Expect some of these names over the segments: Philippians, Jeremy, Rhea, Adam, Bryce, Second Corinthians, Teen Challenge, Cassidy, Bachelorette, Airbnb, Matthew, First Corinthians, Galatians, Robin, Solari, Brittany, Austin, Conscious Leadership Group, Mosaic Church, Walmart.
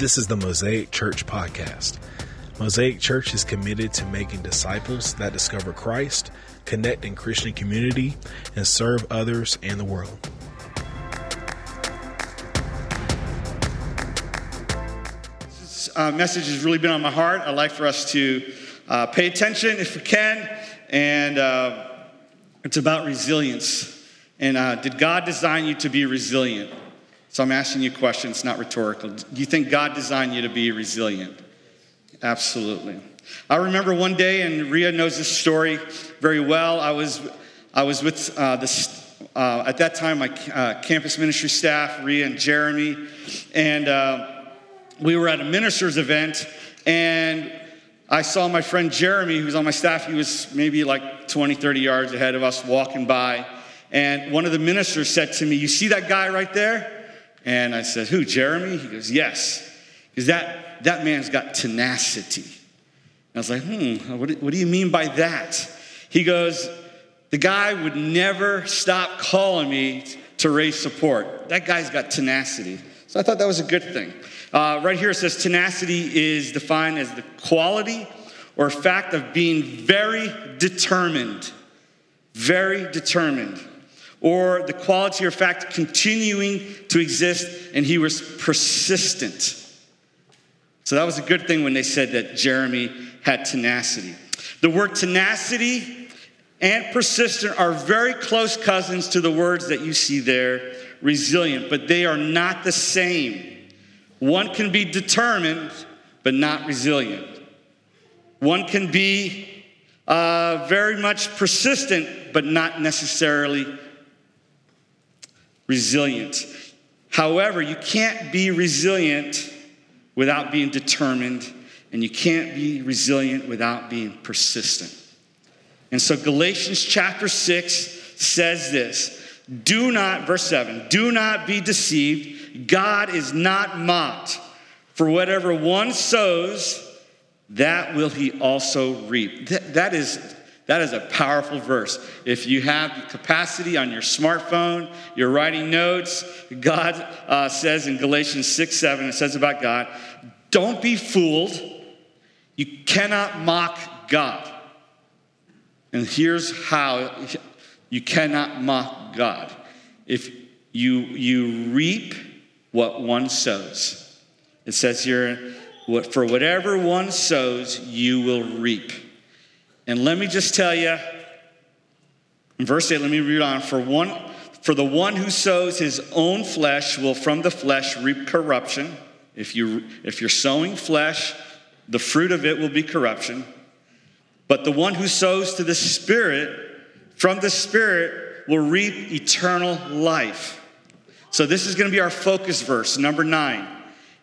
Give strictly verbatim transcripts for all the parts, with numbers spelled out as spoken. This is the Mosaic Church podcast. Mosaic Church is committed to making disciples that discover Christ, connect in Christian community, and serve others and the world. This uh, message has really been on my heart. I'd like for us to uh, pay attention if we can, and uh, it's about resilience. And uh, did God design you to be resilient? So I'm asking you questions, not rhetorical. Do you think God designed you to be resilient? Absolutely. I remember one day, and Rhea knows this story very well. I was, I was with uh, this uh, at that time my uh, campus ministry staff, Rhea and Jeremy, and uh, we were at a minister's event, and I saw my friend Jeremy, who's on my staff. He was maybe like twenty, thirty yards ahead of us, walking by, and one of the ministers said to me, "You see that guy right there?" And I said, "Who, Jeremy?" He goes, "Yes, because that, that man's got tenacity." And I was like, hmm, what do, what do you mean by that? He goes, "The guy would never stop calling me to raise support. That guy's got tenacity." So I thought that was a good thing. Uh, right here it says tenacity is defined as the quality or fact of being very determined, very determined. Or the quality or fact continuing to exist, and he was persistent. So that was a good thing when they said that Jeremy had tenacity. The word tenacity and persistent are very close cousins to the words that you see there, resilient, but they are not the same. One can be determined, but not resilient. One can be uh, very much persistent, but not necessarily resilient. Resilient. However, you can't be resilient without being determined, and you can't be resilient without being persistent. And so Galatians chapter six says this, do not, verse seven, do not be deceived. God is not mocked. For whatever one sows, that will he also reap. That, that is That is a powerful verse. If you have the capacity on your smartphone, you're writing notes, God uh, says in Galatians six, seven, it says about God, don't be fooled. You cannot mock God. And here's how you cannot mock God. If you, you reap what one sows. It says here, for whatever one sows, you will reap. And let me just tell you, in verse eight, let me read on. For one, for the one who sows his own flesh will from the flesh reap corruption. If you, if you're sowing flesh, the fruit of it will be corruption. But the one who sows to the Spirit, from the Spirit, will reap eternal life. So this is going to be our focus verse, number nine.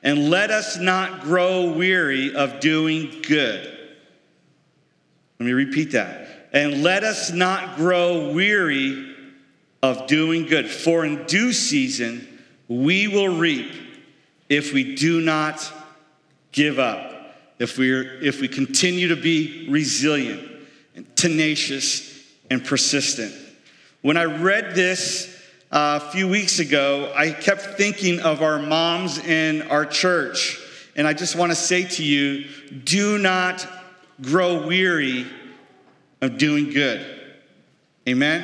And let us not grow weary of doing good. Let me repeat that. And let us not grow weary of doing good. For in due season, we will reap if we do not give up, if we if we continue to be resilient and tenacious and persistent. When I read this uh, a few weeks ago, I kept thinking of our moms in our church. And I just want to say to you, do not grow weary of doing good. Amen?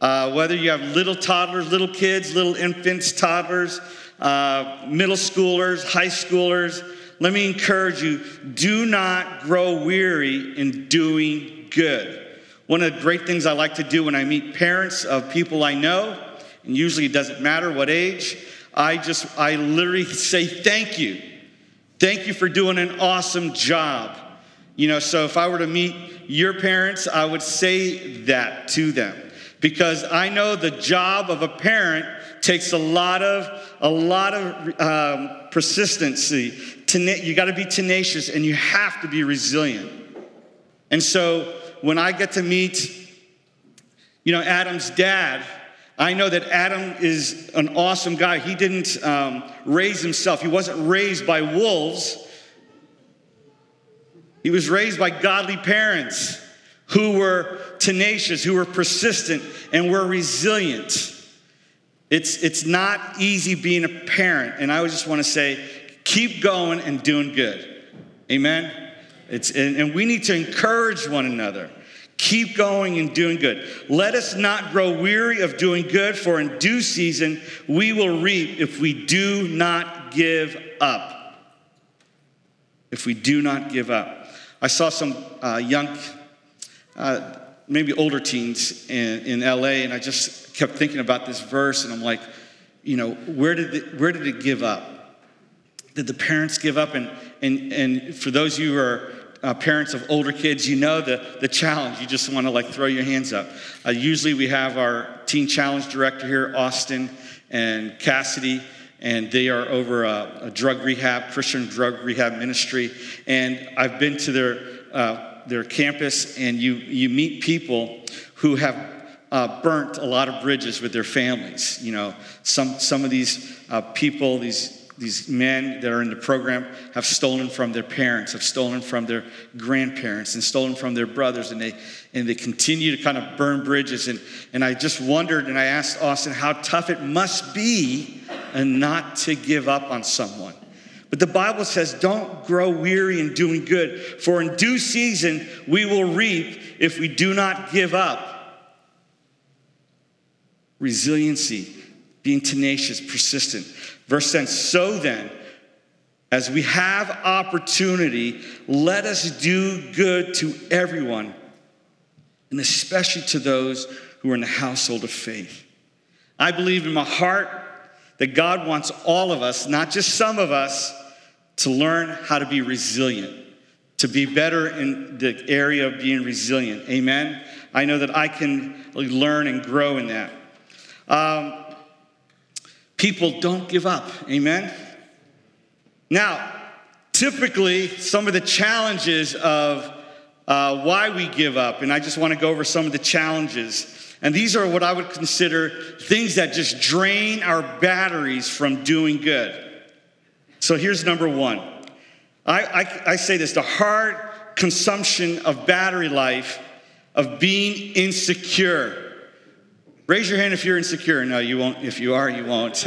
Uh, whether you have little toddlers, little kids, little infants, toddlers, uh, middle schoolers, high schoolers, let me encourage you, do not grow weary in doing good. One of the great things I like to do when I meet parents of people I know, and usually it doesn't matter what age, I just, I literally say thank you. Thank you for doing an awesome job. You know, so if I were to meet your parents, I would say that to them, because I know the job of a parent takes a lot of a lot of um, persistency. Tena- you got to be tenacious, and you have to be resilient. And so when I get to meet, you know, Adam's dad, I know that Adam is an awesome guy. He didn't um, raise himself. He wasn't raised by wolves. He was raised by godly parents who were tenacious, who were persistent, and were resilient. It's, it's not easy being a parent. And I just want to say, Keep going and doing good. Amen? It's, and, and we need to encourage one another. Keep going and doing good. Let us not grow weary of doing good, for in due season we will reap if we do not give up. If we do not give up. I saw some uh, young, uh, maybe older teens in, in L A, and I just kept thinking about this verse, and I'm like, you know, where did it, where did it give up? Did the parents give up? And and and for those of you who are Uh, parents of older kids, you know the, the challenge. You just want to like throw your hands up. Uh, usually we have our Teen Challenge director here, Austin and Cassidy, and they are over a, a drug rehab, Christian drug rehab ministry. And I've been to their uh, their campus, and you, you meet people who have Uh, burnt a lot of bridges with their families. You know, some some of these uh, people, these these men that are in the program, have stolen from their parents, have stolen from their grandparents, and stolen from their brothers, and they and they continue to kind of burn bridges. And and I just wondered, and I asked Austin how tough it must be, and not to give up on someone. But the Bible says, don't grow weary in doing good, for in due season we will reap if we do not give up. Resiliency, being tenacious, persistent. Verse ten, so then, as we have opportunity, let us do good to everyone, and especially to those who are in the household of faith. I believe in my heart that God wants all of us, not just some of us, to learn how to be resilient, to be better in the area of being resilient. Amen? I know that I can learn and grow in that. Um, people don't give up. Amen. Now, typically, some of the challenges of uh, why we give up, and I just want to go over some of the challenges. And these are what I would consider things that just drain our batteries from doing good. So here's number one. I, I, I say this, the hard consumption of battery life of being insecure. Raise your hand if you're insecure. No, you won't. If you are, you won't.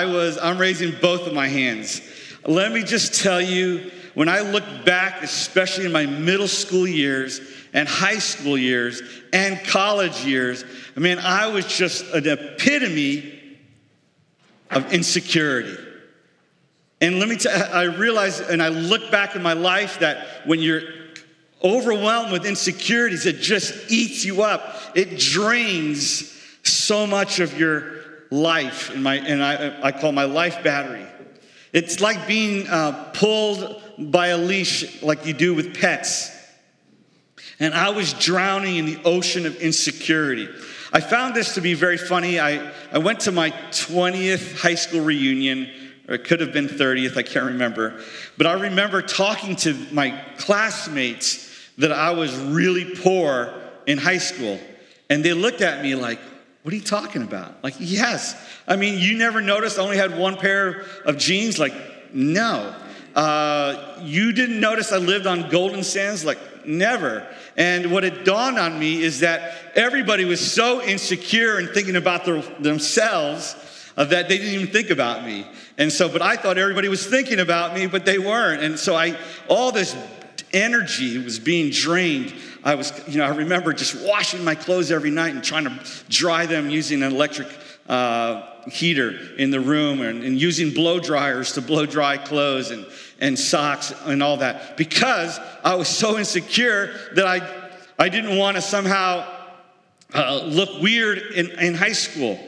I was, I'm raising both of my hands. Let me just tell you, when I look back, especially in my middle school years and high school years and college years, I mean, I was just an epitome of insecurity. And let me tell you, I realized, and I look back in my life that when you're overwhelmed with insecurities, it just eats you up. It drains so much of your life, and my and I, I call my life battery. It's like being uh, pulled by a leash, like you do with pets. And I was drowning in the ocean of insecurity. I found this to be very funny. I, I went to my twentieth high school reunion. Or it could have been thirtieth, I can't remember. But I remember talking to my classmates that I was really poor in high school. And they looked at me like, what are you talking about? Like, yes. I mean, you never noticed I only had one pair of jeans? Like, no. Uh, you didn't notice I lived on Golden Sands? Like, never. And what it dawned on me is that everybody was so insecure and thinking about their, themselves uh, that they didn't even think about me. And so, but I thought everybody was thinking about me, but they weren't. And so I, all this energy was being drained. I was, you know, I remember just washing my clothes every night and trying to dry them using an electric uh, heater in the room and, and using blow dryers to blow dry clothes and, and socks and all that because I was so insecure that I, I didn't want to somehow uh, look weird in, in high school.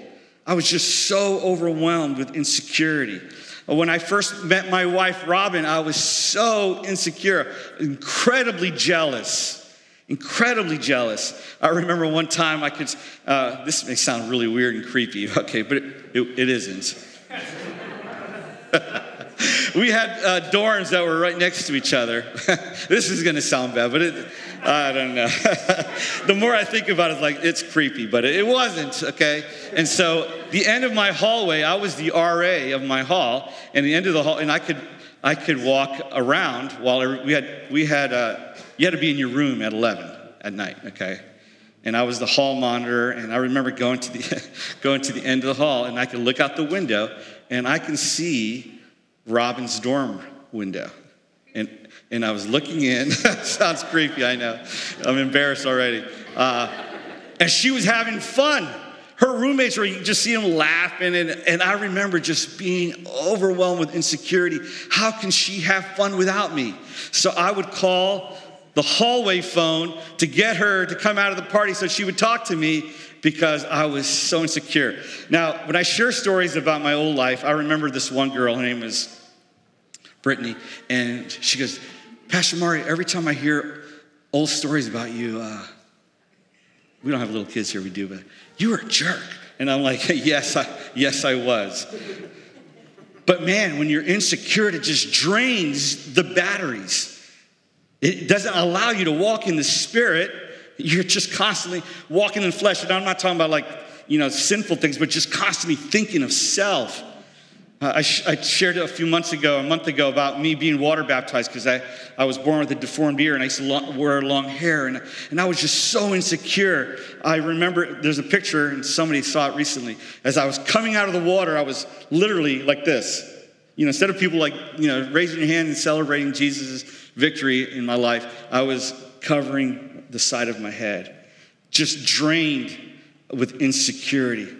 I was just so overwhelmed with insecurity. When I first met my wife, Robin, I was so insecure, incredibly jealous, incredibly jealous. I remember one time I could, uh, this may sound really weird and creepy, okay, but it, it, it isn't. We had uh, dorms that were right next to each other. This is going to sound bad, but it, I don't know. The more I think about it, like, it's creepy, but it wasn't, okay? And so the end of my hallway, I was the R A of my hall, and the end of the hall, and I could I could walk around while we had, we had uh, you had to be in your room at eleven at night, okay? and I was the hall monitor, and I remember going to the going to the end of the hall, and I could look out the window, and I can see Robin's dorm window. And and I was looking in. Sounds creepy, I know. I'm embarrassed already. Uh, and she was having fun. Her roommates were, you just see them laughing. And, and I remember just being overwhelmed with insecurity. How can she have fun without me? So I would call the hallway phone to get her to come out of the party so she would talk to me because I was so insecure. Now, when I share stories about my old life, I remember this one girl. Her name was Brittany. And she goes, Pastor Mario, every time I hear old stories about you, uh, we don't have little kids here, we do, but you were a jerk. And I'm like, yes, I, yes, I was. But man, when you're insecure, it just drains the batteries. It doesn't allow you to walk in the Spirit. You're just constantly walking in flesh. And I'm not talking about like, you know, sinful things, but just constantly thinking of self. Uh, I, sh- I shared a few months ago, a month ago, about me being water baptized because I, I was born with a deformed ear and I used to lo- wear long hair and, and I was just so insecure. I remember there's a picture and somebody saw it recently. As I was coming out of the water, I was literally like this. You know, instead of people like, you know, raising your hand and celebrating Jesus' victory in my life, I was covering the side of my head, just drained with insecurity.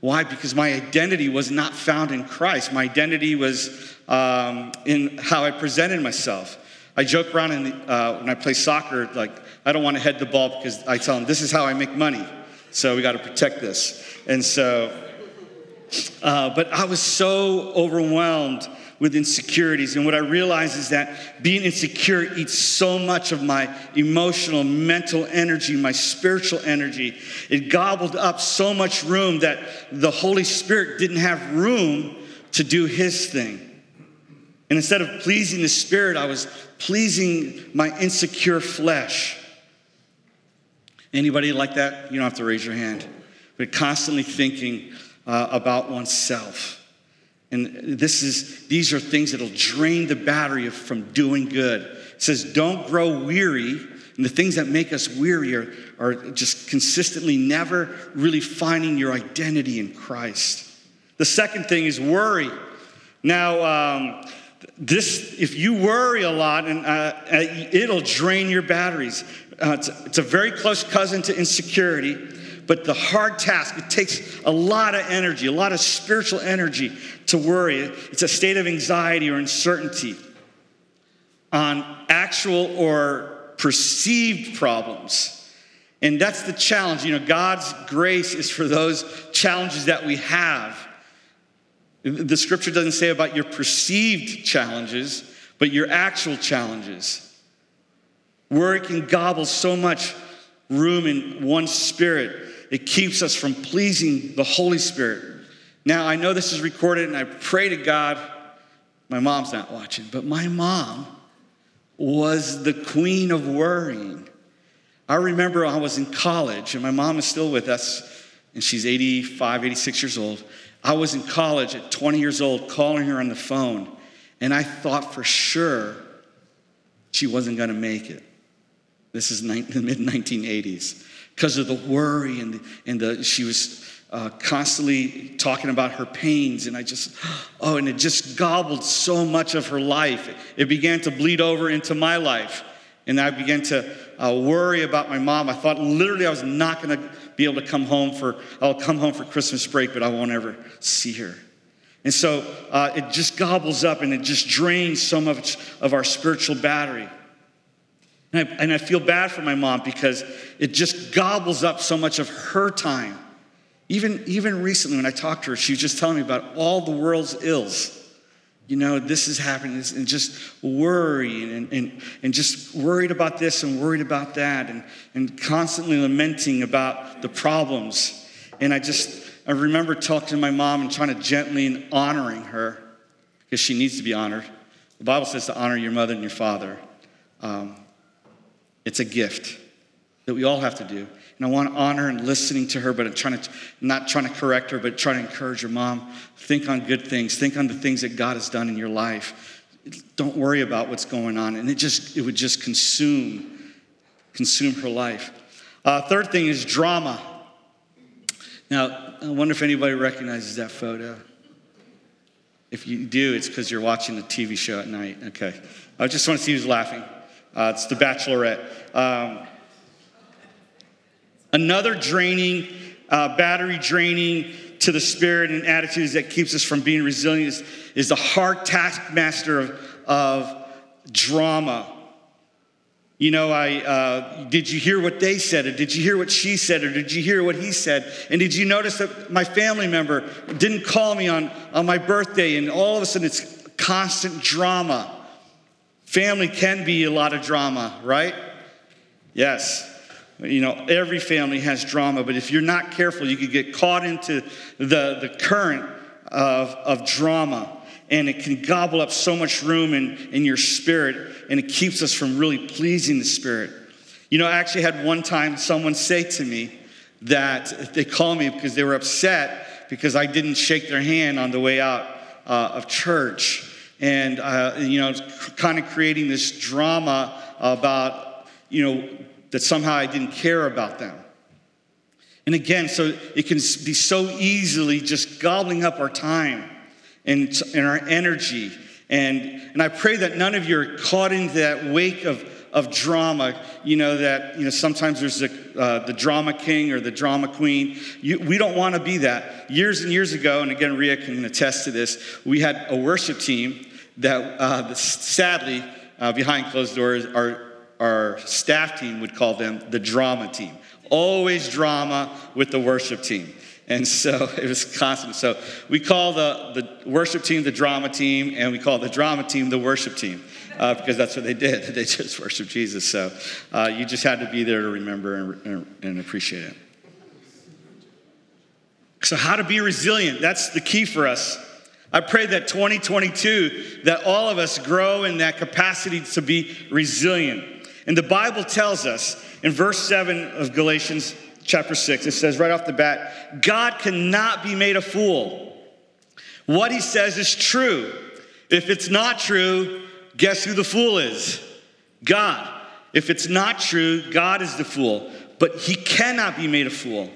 Why? Because my identity was not found in Christ. My identity was um, in how I presented myself. I joke around in the, uh, when I play soccer, like, I don't want to head the ball because I tell them, this is how I make money, so we got to protect this. And so, uh, but I was so overwhelmed with insecurities. And what I realized is that being insecure eats so much of my emotional, mental energy, my spiritual energy. It gobbled up so much room that the Holy Spirit didn't have room to do his thing. And instead of pleasing the Spirit, I was pleasing my insecure flesh. Anybody like that? You don't have to raise your hand. But constantly thinking uh, about oneself. And this is, these are things that'll drain the battery from doing good. It says, don't grow weary. And the things that make us weary are, are just consistently never really finding your identity in Christ. The second thing is worry. Now, um, this, if you worry a lot, and uh, it'll drain your batteries. Uh, it's, it's a very close cousin to insecurity. But the hard task, it takes a lot of energy, a lot of spiritual energy to worry. It's a state of anxiety or uncertainty on actual or perceived problems. And that's the challenge. You know, God's grace is for those challenges that we have. The scripture doesn't say about your perceived challenges, but your actual challenges. Worry can gobble so much room in one's spirit. It keeps us from pleasing the Holy Spirit. Now, I know this is recorded, and I pray to God, my mom's not watching, but my mom was the queen of worrying. I remember I was in college, and my mom is still with us, and she's eighty-five, eighty-six years old. I was in college at twenty years old, calling her on the phone, and I thought for sure she wasn't going to make it. This is the mid nineteen eighties. Because of the worry and the, and the she was uh, constantly talking about her pains. And I just, oh, and it just gobbled so much of her life. It began to bleed over into my life. And I began to uh, worry about my mom. I thought literally I was not going to be able to come home for, I'll come home for Christmas break, but I won't ever see her. And so uh, it just gobbles up and it just drains so much of our spiritual battery. And I, and I feel bad for my mom because it just gobbles up so much of her time. Even, even recently when I talked to her, she was just telling me about all the world's ills. You know, this is happening, and just worry and, and, and just worried about this and worried about that and, and constantly lamenting about the problems. And I just, I remember talking to my mom and trying to gently and honoring her because she needs to be honored. The Bible says to honor your mother and your father. Um, It's a gift that we all have to do. And I want to honor and listening to her, but I'm trying to, not trying to correct her, but trying to encourage her. Mom, think on good things. Think on the things that God has done in your life. Don't worry about what's going on. And it just, it would just consume, consume her life. Uh, third thing is drama. Now, I wonder if anybody recognizes that photo. If you do, it's because you're watching a T V show at night. Okay. I just want to see who's laughing. Uh, it's the Bachelorette. Um, another draining, uh, battery draining to the spirit and attitudes that keeps us from being resilient is, is the hard taskmaster of, of drama. You know, I uh, did you hear what they said, or did you hear what she said, or did you hear what he said? And did you notice that my family member didn't call me on, on my birthday? And all of a sudden, it's constant drama. Family can be a lot of drama, right? Yes. You know, every family has drama, but if you're not careful, you could get caught into the, the current of, of drama. And it can gobble up so much room in, in your spirit, and it keeps us from really pleasing the Spirit. You know, I actually had one time someone say to me that they called me because they were upset because I didn't shake their hand on the way out uh, of church. And, uh, you know, kind of creating this drama about, you know, that somehow I didn't care about them. And again, so it can be so easily just gobbling up our time. And, and our energy. And and I pray that none of you are caught into that wake of, of drama. You know, that you know sometimes there's the, uh, the drama king or the drama queen. You, we don't want to be that. Years and years ago, and again, Rhea can attest to this, we had a worship team that uh, sadly, uh, behind closed doors, our, our staff team would call them the drama team. Always drama with the worship team. And so it was constant. So we call the, the worship team the drama team, and we call the drama team the worship team, uh, because that's what they did. They just worshiped Jesus. So uh, you just had to be there to remember and, and, and appreciate it. So how to be resilient, that's the key for us. I pray that twenty twenty-two, that all of us grow in that capacity to be resilient. And the Bible tells us in verse seven of Galatians chapter six, it says right off the bat, God cannot be made a fool. What he says is true. If it's not true, guess who the fool is? God. If it's not true, God is the fool. But he cannot be made a fool.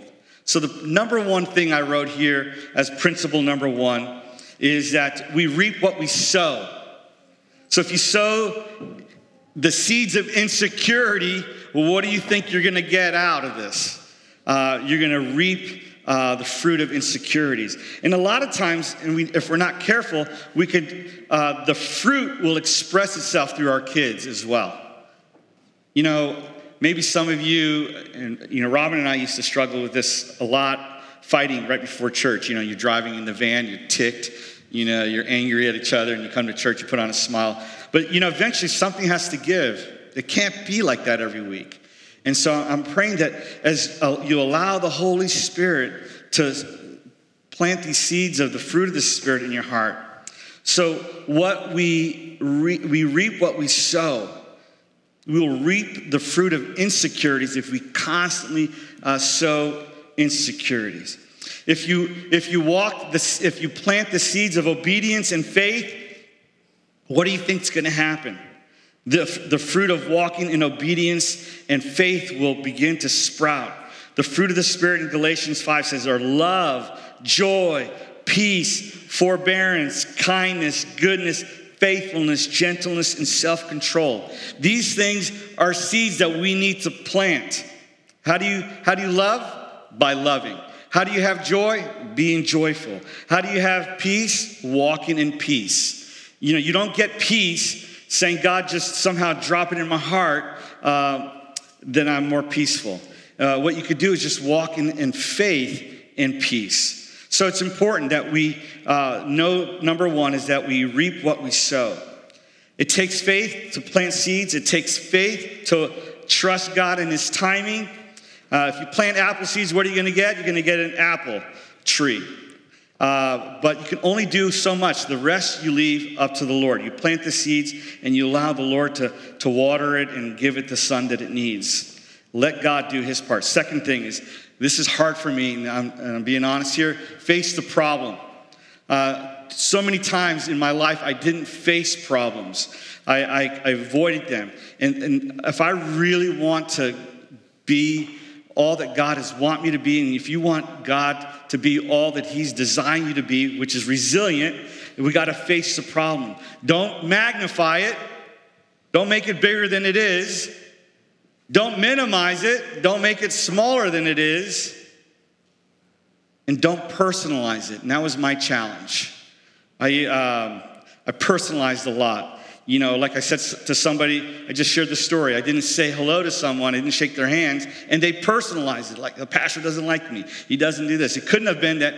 So the number one thing I wrote here as principle number one is that we reap what we sow. So if you sow the seeds of insecurity, well, what do you think you're going to get out of this? Uh, you're going to reap uh, the fruit of insecurities. And a lot of times, and we, if we're not careful, we could uh, the fruit will express itself through our kids as well. You know, maybe some of you, and you know, Robin and I used to struggle with this a lot, fighting right before church. You know, you're driving in the van, you're ticked, you know, you're angry at each other, and you come to church, you put on a smile. But, you know, eventually something has to give. It can't be like that every week. And so I'm praying that as you allow the Holy Spirit to plant these seeds of the fruit of the Spirit in your heart. So what we re- we reap what we sow. We will reap the fruit of insecurities if we constantly uh, sow insecurities. If you if you walk the, if you plant the seeds of obedience and faith, what do you think is going to happen? The, the fruit of walking in obedience and faith will begin to sprout. The fruit of the Spirit in Galatians five says are love, joy, peace, forbearance, kindness, goodness, faithfulness, gentleness, and self-control. These things are seeds that we need to plant. How do you, how do you love? By loving. How do you have joy? Being joyful. How do you have peace? Walking in peace. You know, you don't get peace saying, God, just somehow drop it in my heart, uh, then I'm more peaceful. Uh, what you could do is just walk in, in faith and peace. So it's important that we uh, know, number one, is that we reap what we sow. It takes faith to plant seeds. It takes faith to trust God in his timing. Uh, if you plant apple seeds, what are you going to get? You're going to get an apple tree. Uh, but you can only do so much. The rest you leave up to the Lord. You plant the seeds and you allow the Lord to, to water it and give it the sun that it needs. Let God do his part. Second thing is, this is hard for me, and I'm, and I'm being honest here, face the problem. Uh, so many times in my life, I didn't face problems. I, I, I avoided them. And, and if I really want to be all that God has want me to be, and if you want God to be all that he's designed you to be, which is resilient, we got to face the problem. Don't magnify it. Don't make it bigger than it is. Don't minimize it. Don't make it smaller than it is. And don't personalize it. And that was my challenge. I um, I personalized a lot. You know, like I said to somebody, I just shared the story. I didn't say hello to someone. I didn't shake their hands. And they personalized it. Like, the pastor doesn't like me. He doesn't do this. It couldn't have been that,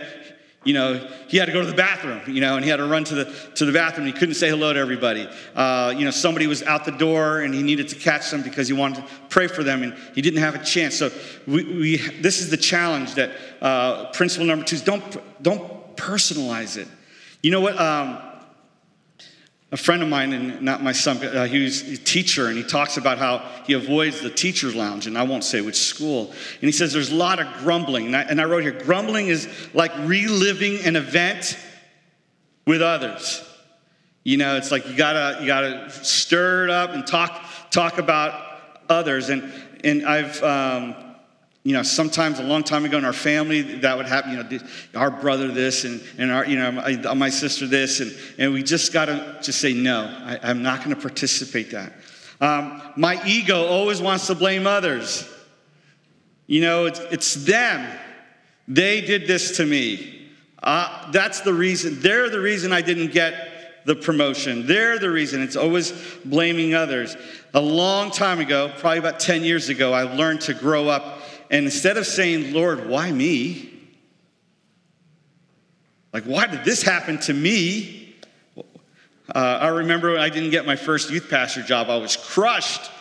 you know, he had to go to the bathroom, you know, and he had to run to the to the bathroom. He couldn't say hello to everybody. Uh, you know, somebody was out the door and he needed to catch them because he wanted to pray for them and he didn't have a chance. So we, we this is the challenge that uh, principle number two is don't don't personalize it. You know what? Um, a friend of mine, and not my son, uh, he was a teacher, and he talks about how he avoids the teacher's lounge, and I won't say which school. And he says there's a lot of grumbling. And I, and I wrote here, grumbling is like reliving an event with others. You know, it's like you gotta you gotta stir it up and talk talk about others. And and I've. Um, You know, sometimes a long time ago in our family, that would happen, you know, our brother this and, and our, you know, my, my sister this. And, and we just got to just say, no, I, I'm not going to participate that. Um, my ego always wants to blame others. You know, it's, it's them. They did this to me. Uh, that's the reason. They're the reason I didn't get the promotion. They're the reason. It's always blaming others. A long time ago, probably about ten years ago, I learned to grow up. And instead of saying, Lord, why me? Like, why did this happen to me? Uh, I remember when I didn't get my first youth pastor job, I was crushed.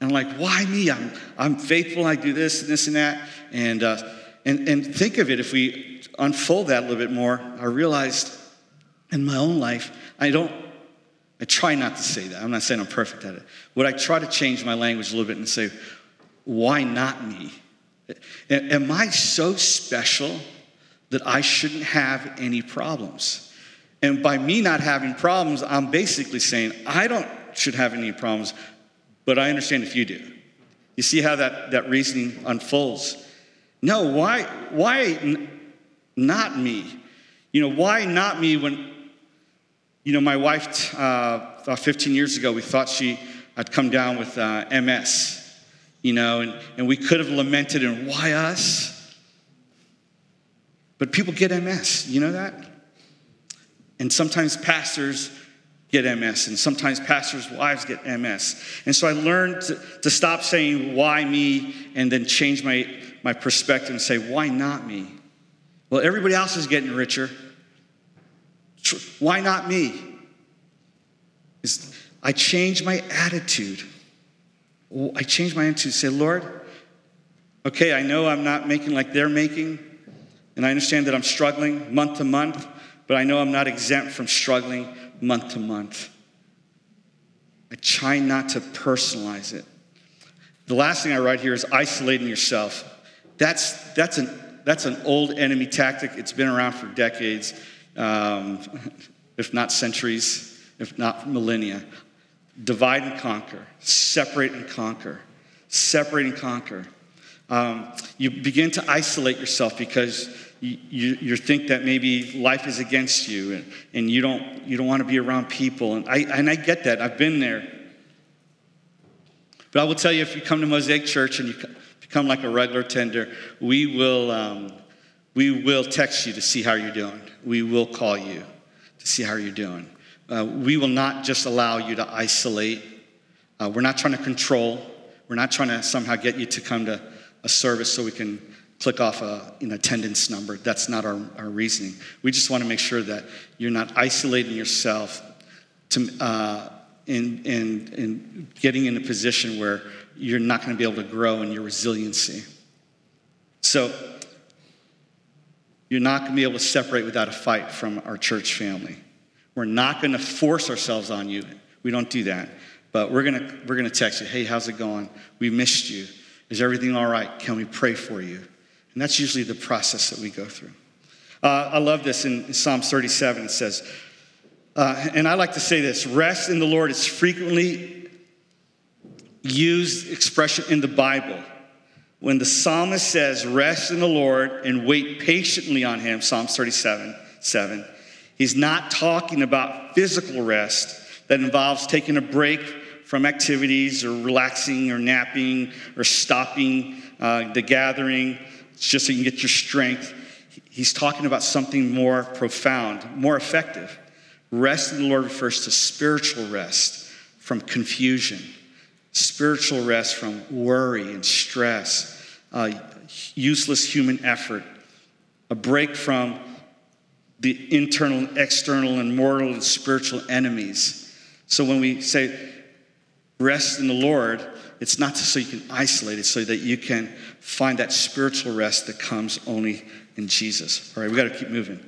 And I'm like, why me? I'm I'm faithful, I do this and this and that. And, uh, and, and think of it, if we unfold that a little bit more, I realized in my own life, I don't, I try not to say that. I'm not saying I'm perfect at it. But I try to change my language a little bit and say, why not me? Am I so special that I shouldn't have any problems? And by me not having problems, I'm basically saying I don't should have any problems, but I understand if you do. You see how that, that reasoning unfolds? No, why why n- not me? You know, why not me when, you know, my wife, uh, fifteen years ago, we thought she had come down with uh, M S. You know, and, and we could have lamented, and why us? But people get M S, you know that? And sometimes pastors get M S, and sometimes pastors' wives get M S. And so I learned to, to stop saying, why me, and then change my, my perspective and say, why not me? Well, everybody else is getting richer. Why not me? It's, I changed my attitude. I changed my attitude to say, Lord, okay, I know I'm not making like they're making, and I understand that I'm struggling month to month, but I know I'm not exempt from struggling month to month. I try not to personalize it. The last thing I write here is isolating yourself. That's that's an that's an old enemy tactic. It's been around for decades, um, if not centuries, if not millennia. Divide and conquer, separate and conquer, separate and conquer. Um, you begin to isolate yourself because you, you, you think that maybe life is against you, and, and you don't you don't want to be around people. And I and I get that. I've been there. But I will tell you, if you come to Mosaic Church and you become like a regular tender, we will um, we will text you to see how you're doing. We will call you to see how you're doing. Uh, we will not just allow you to isolate. Uh, we're not trying to control. We're not trying to somehow get you to come to a service so we can click off a, an attendance number. That's not our, our reasoning. We just want to make sure that you're not isolating yourself to, uh, in, in, in getting in a position where you're not going to be able to grow in your resiliency. So you're not going to be able to separate without a fight from our church family. We're not going to force ourselves on you. We don't do that. But we're going to we're going to text you, hey, how's it going? We missed you. Is everything all right? Can we pray for you? And that's usually the process that we go through. Uh, I love this in Psalm thirty-seven. It says, uh, and I like to say this, rest in the Lord is frequently used expression in the Bible. When the psalmist says, rest in the Lord and wait patiently on him, Psalms thirty-seven, seven, he's not talking about physical rest that involves taking a break from activities or relaxing or napping or stopping uh, the gathering. It's just so you can get your strength. He's talking about something more profound, more effective. Rest in the Lord refers to spiritual rest from confusion, spiritual rest from worry and stress, uh, useless human effort, a break from the internal and external and mortal and spiritual enemies. So when we say rest in the Lord, it's not so you can isolate it, so that you can find that spiritual rest that comes only in Jesus. All right, we got to keep moving.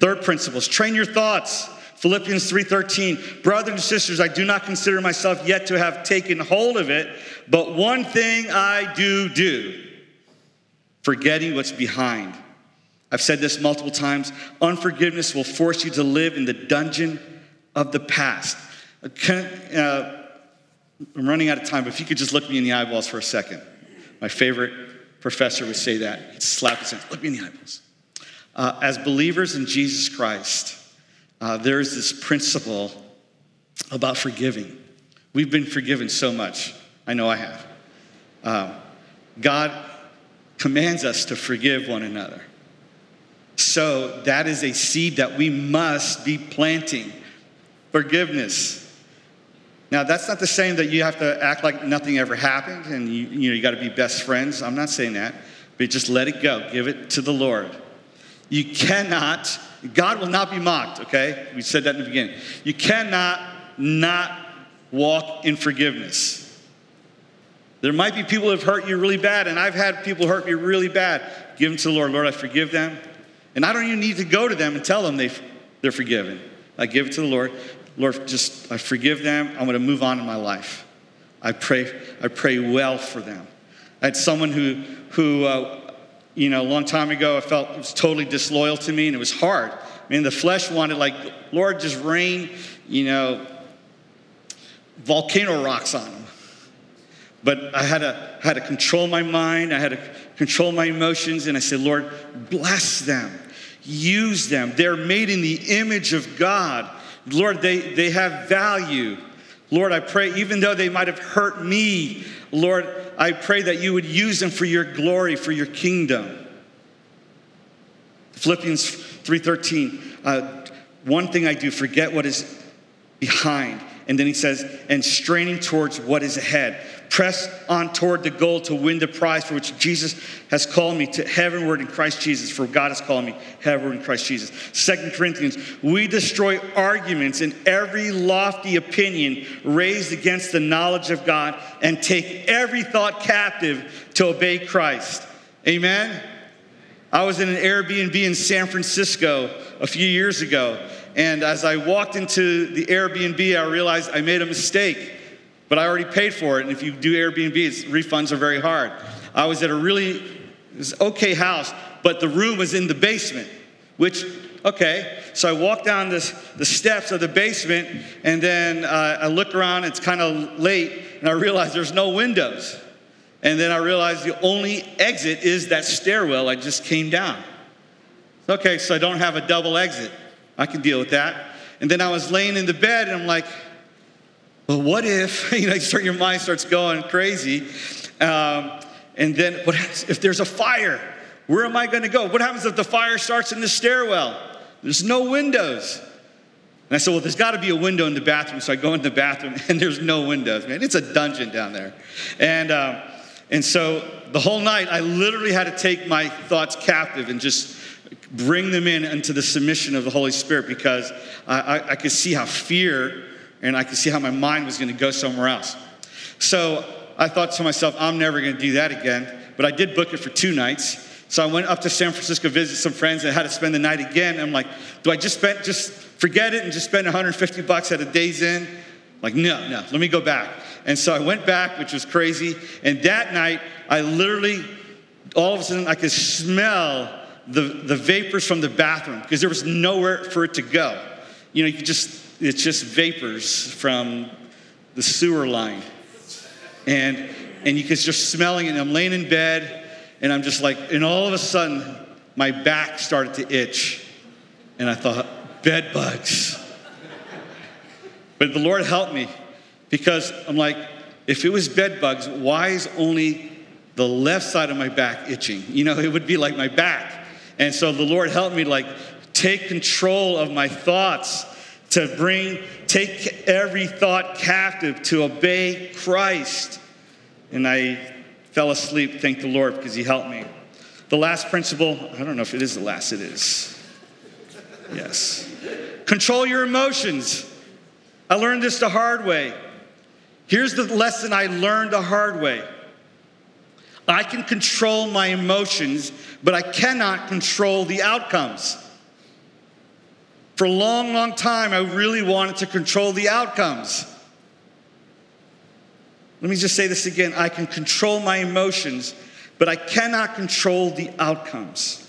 Third principle is train your thoughts. Philippians three thirteen, brothers and sisters, I do not consider myself yet to have taken hold of it, but one thing I do do, forgetting what's behind. I've said this multiple times. Unforgiveness will force you to live in the dungeon of the past. Uh, I'm running out of time, but if you could just look me in the eyeballs for a second. My favorite professor would say that. He'd slap his hands. Look me in the eyeballs. Uh, as believers in Jesus Christ, Uh, there is this principle about forgiving. We've been forgiven so much. I know I have. Um, God commands us to forgive one another. So that is a seed that we must be planting. Forgiveness. Now, that's not the same that you have to act like nothing ever happened and you, you know you got to be best friends. I'm not saying that. But just let it go. Give it to the Lord. You cannot... God will not be mocked, okay? We said that in the beginning. You cannot not walk in forgiveness. There might be people who have hurt you really bad, and I've had people hurt me really bad. Give them to the Lord. Lord, I forgive them. And I don't even need to go to them and tell them they, they're forgiven. I give it to the Lord. Lord, just, I forgive them. I'm going to move on in my life. I pray I pray well for them. I had someone who, who uh, You know, a long time ago, I felt it was totally disloyal to me, and it was hard. I mean, the flesh wanted, like, Lord, just rain, you know, volcano rocks on them. But I had to, had to control my mind. I had to control my emotions, and I said, Lord, bless them. Use them. They're made in the image of God. Lord, they, they have value. Lord, I pray, even though they might have hurt me, Lord, I pray that you would use them for your glory, for your kingdom. Philippians three thirteen, uh, one thing I do, forget what is behind. And then he says, and straining towards what is ahead. Press on toward the goal to win the prize for which Jesus has called me to heavenward in Christ Jesus. For God has called me heavenward in Christ Jesus. Second Corinthians, we destroy arguments and every lofty opinion raised against the knowledge of God and take every thought captive to obey Christ. Amen? I was in an Airbnb in San Francisco a few years ago. And as I walked into the Airbnb, I realized I made a mistake, but I already paid for it. And if you do Airbnb, it's, refunds are very hard. I was at a really, it was okay house, but the room was in the basement, which, okay. So I walked down this, the steps of the basement, and then uh, I look around, it's kind of late, and I realized there's no windows. And then I realized the only exit is that stairwell I just came down. Okay, so I don't have a double exit. I can deal with that. And then I was laying in the bed, and I'm like, well, what if, you know, you start, your mind starts going crazy. Um, and then what happens if there's a fire? Where am I going to go? What happens if the fire starts in the stairwell? There's no windows. And I said, well, there's got to be a window in the bathroom. So I go into the bathroom, and there's no windows, man. It's a dungeon down there. And, um, and so the whole night, I literally had to take my thoughts captive and just bring them in into the submission of the Holy Spirit, because I, I, I could see how fear, and I could see how my mind was going to go somewhere else. So I thought to myself, I'm never going to do that again. But I did book it for two nights. So I went up to San Francisco, visit some friends, and I had to spend the night again. I'm like, do I just spend, just forget it and just spend one hundred fifty bucks at a day's inn? Like, no, no, let me go back. And so I went back, which was crazy. And that night, I literally, all of a sudden, I could smell The, the vapors from the bathroom, because there was nowhere for it to go. You know, you could just, it's just vapors from the sewer line. And and you could just smelling it. I'm laying in bed, and I'm just like, and all of a sudden, my back started to itch, and I thought, bed bugs. But the Lord helped me, because I'm like, if it was bed bugs, why is only the left side of my back itching? You know, it would be like my back. And so the Lord helped me, like, take control of my thoughts, to bring, take every thought captive to obey Christ. And I fell asleep, thank the Lord, because he helped me. The last principle, I don't know if it is the last, it is. Yes. Control your emotions. I learned this the hard way. Here's the lesson I learned the hard way. I can control my emotions, but I cannot control the outcomes. For a long, long time, I really wanted to control the outcomes. Let me just say this again. I can control my emotions, but I cannot control the outcomes.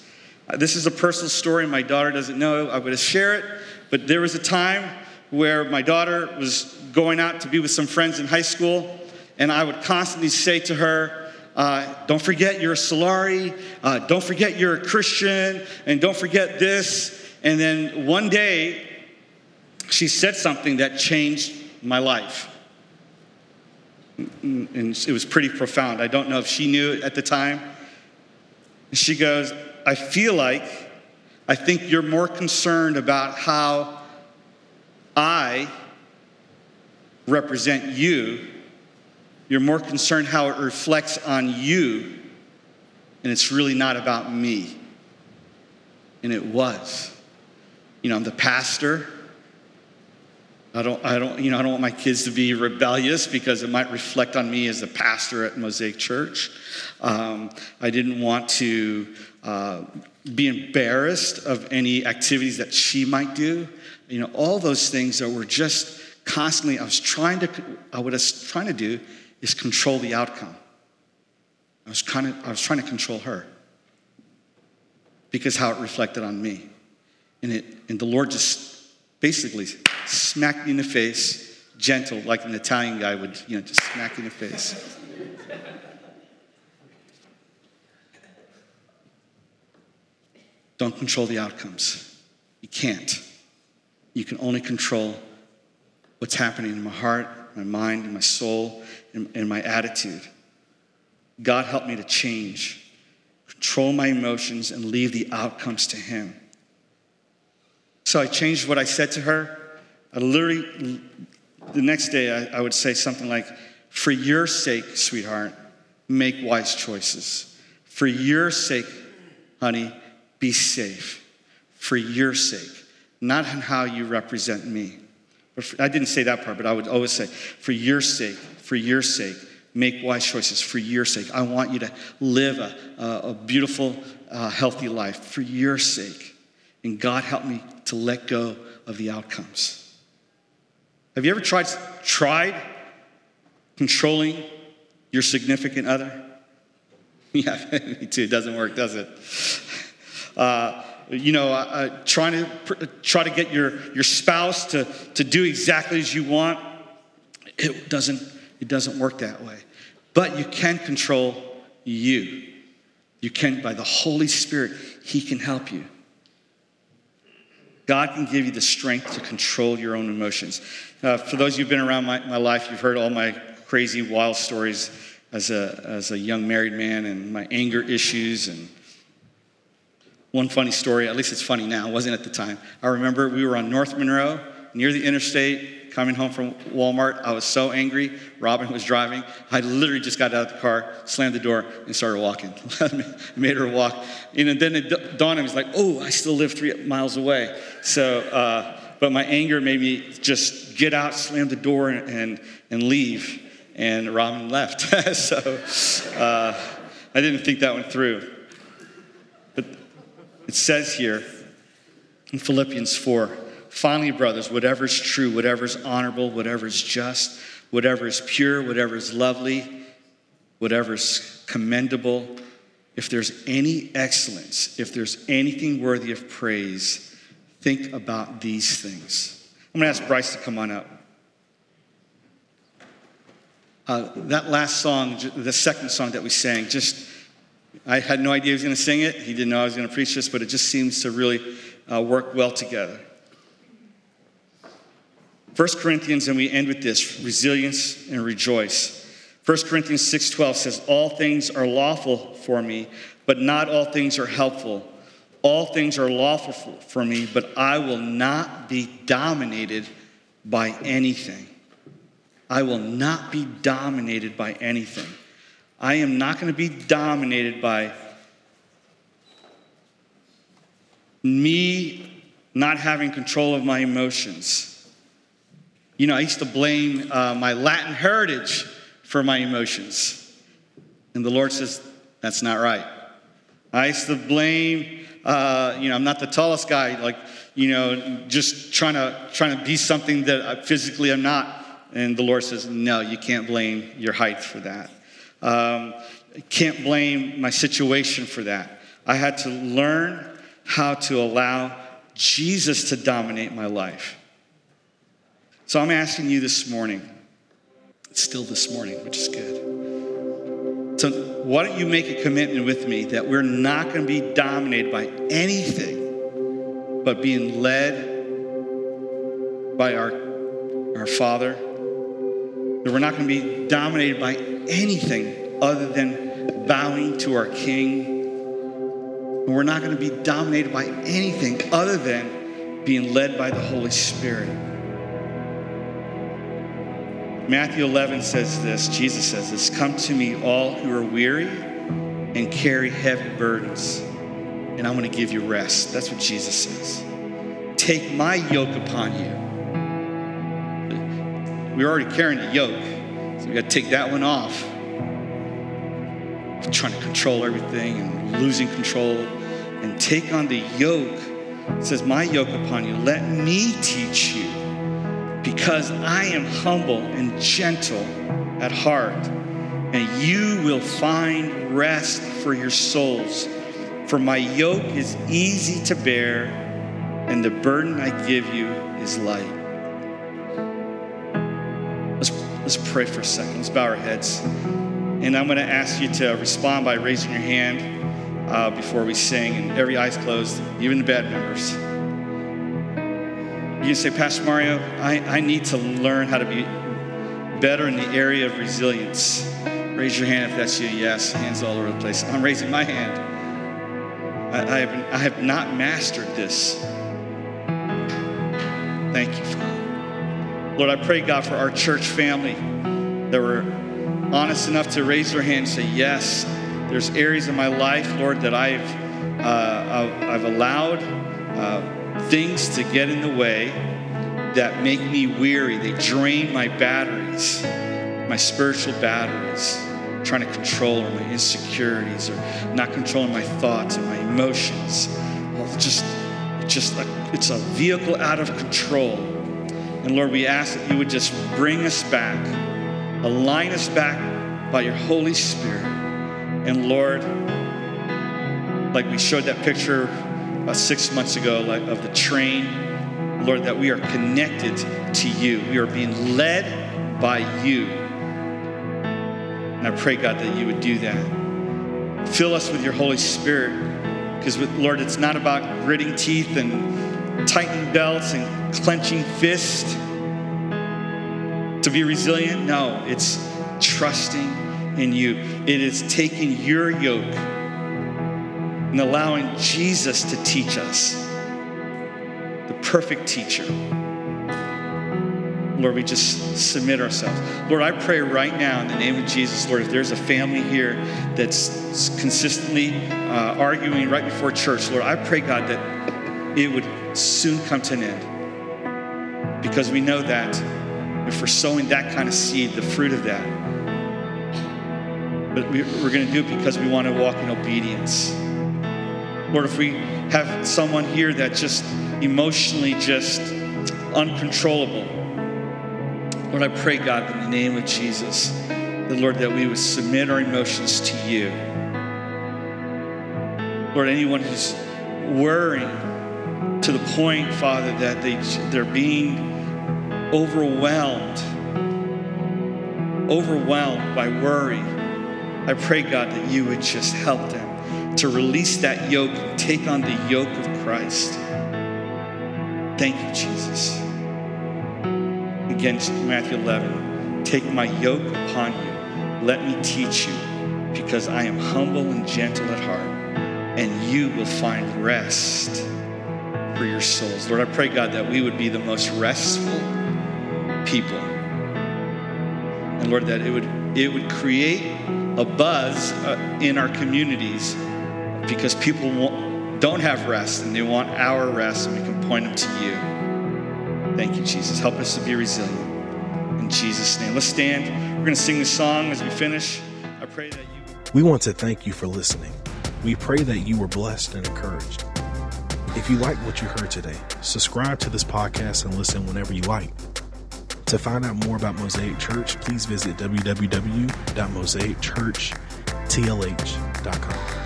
This is a personal story. My daughter doesn't know. I would share it. But there was a time where my daughter was going out to be with some friends in high school, and I would constantly say to her, Uh, don't forget you're a Solari, uh, don't forget you're a Christian, and don't forget this. And then one day, she said something that changed my life. And it was pretty profound. I don't know if she knew it at the time. She goes, I feel like, I think you're more concerned about how I represent you. You're more concerned how it reflects on you, and it's really not about me. And it was. You know, I'm the pastor. I don't, I don't, you know, I don't want my kids to be rebellious because it might reflect on me as the pastor at Mosaic Church. Um, I didn't want to uh, be embarrassed of any activities that she might do. You know, all those things that were just constantly, I was trying to, I was trying to do is control the outcome. I was trying to, I was trying to control her because how it reflected on me. And it, and the Lord just basically smacked me in the face, gentle, like an Italian guy would, you know, just smack you in the face. Don't control the outcomes. You can't. You can only control what's happening in my heart, my mind, and my soul, and, and my attitude. God helped me to change, control my emotions, and leave the outcomes to him. So I changed what I said to her. I literally, the next day, I, I would say something like, for your sake, sweetheart, make wise choices. For your sake, honey, be safe. For your sake, not on how you represent me. I didn't say that part, but I would always say, for your sake, for your sake, make wise choices. For your sake, I want you to live a, a beautiful, uh, healthy life. For your sake. And God helped me to let go of the outcomes. Have you ever tried, tried controlling your significant other? Yeah, me too. It doesn't work, does it? Uh, You know, uh, trying to uh, try to get your, your spouse to, to do exactly as you want, it doesn't it doesn't work that way. But you can control you. You can, by the Holy Spirit, he can help you. God can give you the strength to control your own emotions. Uh, for those of you who've been around my, my life, you've heard all my crazy, wild stories as a as a young married man and my anger issues and. One funny story, at least it's funny now, it wasn't at the time. I remember we were on North Monroe, near the interstate, coming home from Walmart. I was so angry. Robin was driving. I literally just got out of the car, slammed the door, and started walking. Made her walk. And then it dawned on me, it was like, oh, I still live three miles away. So, uh, but my anger made me just get out, slam the door, and and leave. And Robin left. So uh, I didn't think that one through. It says here in Philippians four, finally, brothers, whatever is true, whatever is honorable, whatever is just, whatever is pure, whatever is lovely, whatever is commendable, if there's any excellence, if there's anything worthy of praise, think about these things. I'm going to ask Bryce to come on up. Uh, that last song, the second song that we sang, just, I had no idea he was going to sing it. He didn't know I was going to preach this, but it just seems to really uh, work well together. First Corinthians, and we end with this, resilience and rejoice. First Corinthians six twelve says, all things are lawful for me, but not all things are helpful. All things are lawful for me, but I will not be dominated by anything. I will not be dominated by anything. I am not going to be dominated by me not having control of my emotions. You know, I used to blame uh, my Latin heritage for my emotions. And the Lord says, that's not right. I used to blame, uh, you know, I'm not the tallest guy, like, you know, just trying to trying to be something that I physically I'm not. And the Lord says, no, you can't blame your height for that. Um, I can't blame my situation for that. I had to learn how to allow Jesus to dominate my life. So I'm asking you this morning, it's still this morning, which is good. So why don't you make a commitment with me that we're not going to be dominated by anything but being led by our, our Father. That we're not going to be dominated by anything other than bowing to our King. And we're not going to be dominated by anything other than being led by the Holy Spirit. Matthew eleven says this, Jesus says this, come to me all who are weary and carry heavy burdens, and I'm going to give you rest. That's what Jesus says. Take my yoke upon you. We're already carrying the yoke, so we got to take that one off. We're trying to control everything and losing control. And take on the yoke. It says, my yoke upon you. Let me teach you. Because I am humble and gentle at heart, and you will find rest for your souls. For my yoke is easy to bear, and the burden I give you is light. Let's, let's pray for a second. Let's bow our heads. And I'm going to ask you to respond by raising your hand uh, before we sing, and every eye's closed, even the bad members. You say, Pastor Mario, I, I need to learn how to be better in the area of resilience. Raise your hand if that's you. Yes, hands all over the place. I'm raising my hand. I, I, have, I have not mastered this. Thank you, Father. Lord, I pray, God, for our church family that were honest enough to raise their hand and say, yes, there's areas in my life, Lord, that I've, uh, I've, I've allowed uh, things to get in the way that make me weary. They drain my batteries, my spiritual batteries, trying to control my insecurities or not controlling my thoughts and my emotions. Well, it's just, just a, it's a vehicle out of control. And Lord, we ask that you would just bring us back, align us back by your Holy Spirit. And Lord, like we showed that picture about six months ago, like of the train, Lord, that we are connected to you. We are being led by you. And I pray, God, that you would do that. Fill us with your Holy Spirit, because, Lord, it's not about gritting teeth and tightening belts and clenching fists to be resilient. No, it's trusting in you. It is taking your yoke and allowing Jesus to teach us, the perfect teacher. Lord, we just submit ourselves. Lord, I pray right now in the name of Jesus, Lord, if there's a family here that's consistently uh, arguing right before church, Lord, I pray, God, that it would soon come to an end. Because we know that if we're sowing that kind of seed, the fruit of that, but we, we're going to do it because we want to walk in obedience. Lord, if we have someone here that's just emotionally just uncontrollable, Lord, I pray, God, in the name of Jesus, that, Lord, that we would submit our emotions to you. Lord, anyone who's worrying to the point, Father, that they, they're being overwhelmed, overwhelmed by worry, I pray, God, that you would just help them to release that yoke and take on the yoke of Christ. Thank you, Jesus. Again, Matthew eleven, take my yoke upon you. Let me teach you, because I am humble and gentle at heart, and you will find rest for your souls. Lord, I pray, God, that we would be the most restful people. And Lord, that it would, it would create a buzz uh, in our communities, because people won't, don't have rest, and they want our rest, and we can point them to you. Thank you, Jesus. Help us to be resilient. In Jesus' name. Let's stand. We're going to sing this song as we finish. I pray that you... We want to thank you for listening. We pray that you were blessed and encouraged. If you like what you heard today, subscribe to this podcast and listen whenever you like. To find out more about Mosaic Church, please visit w w w dot mosaic church t l h dot com.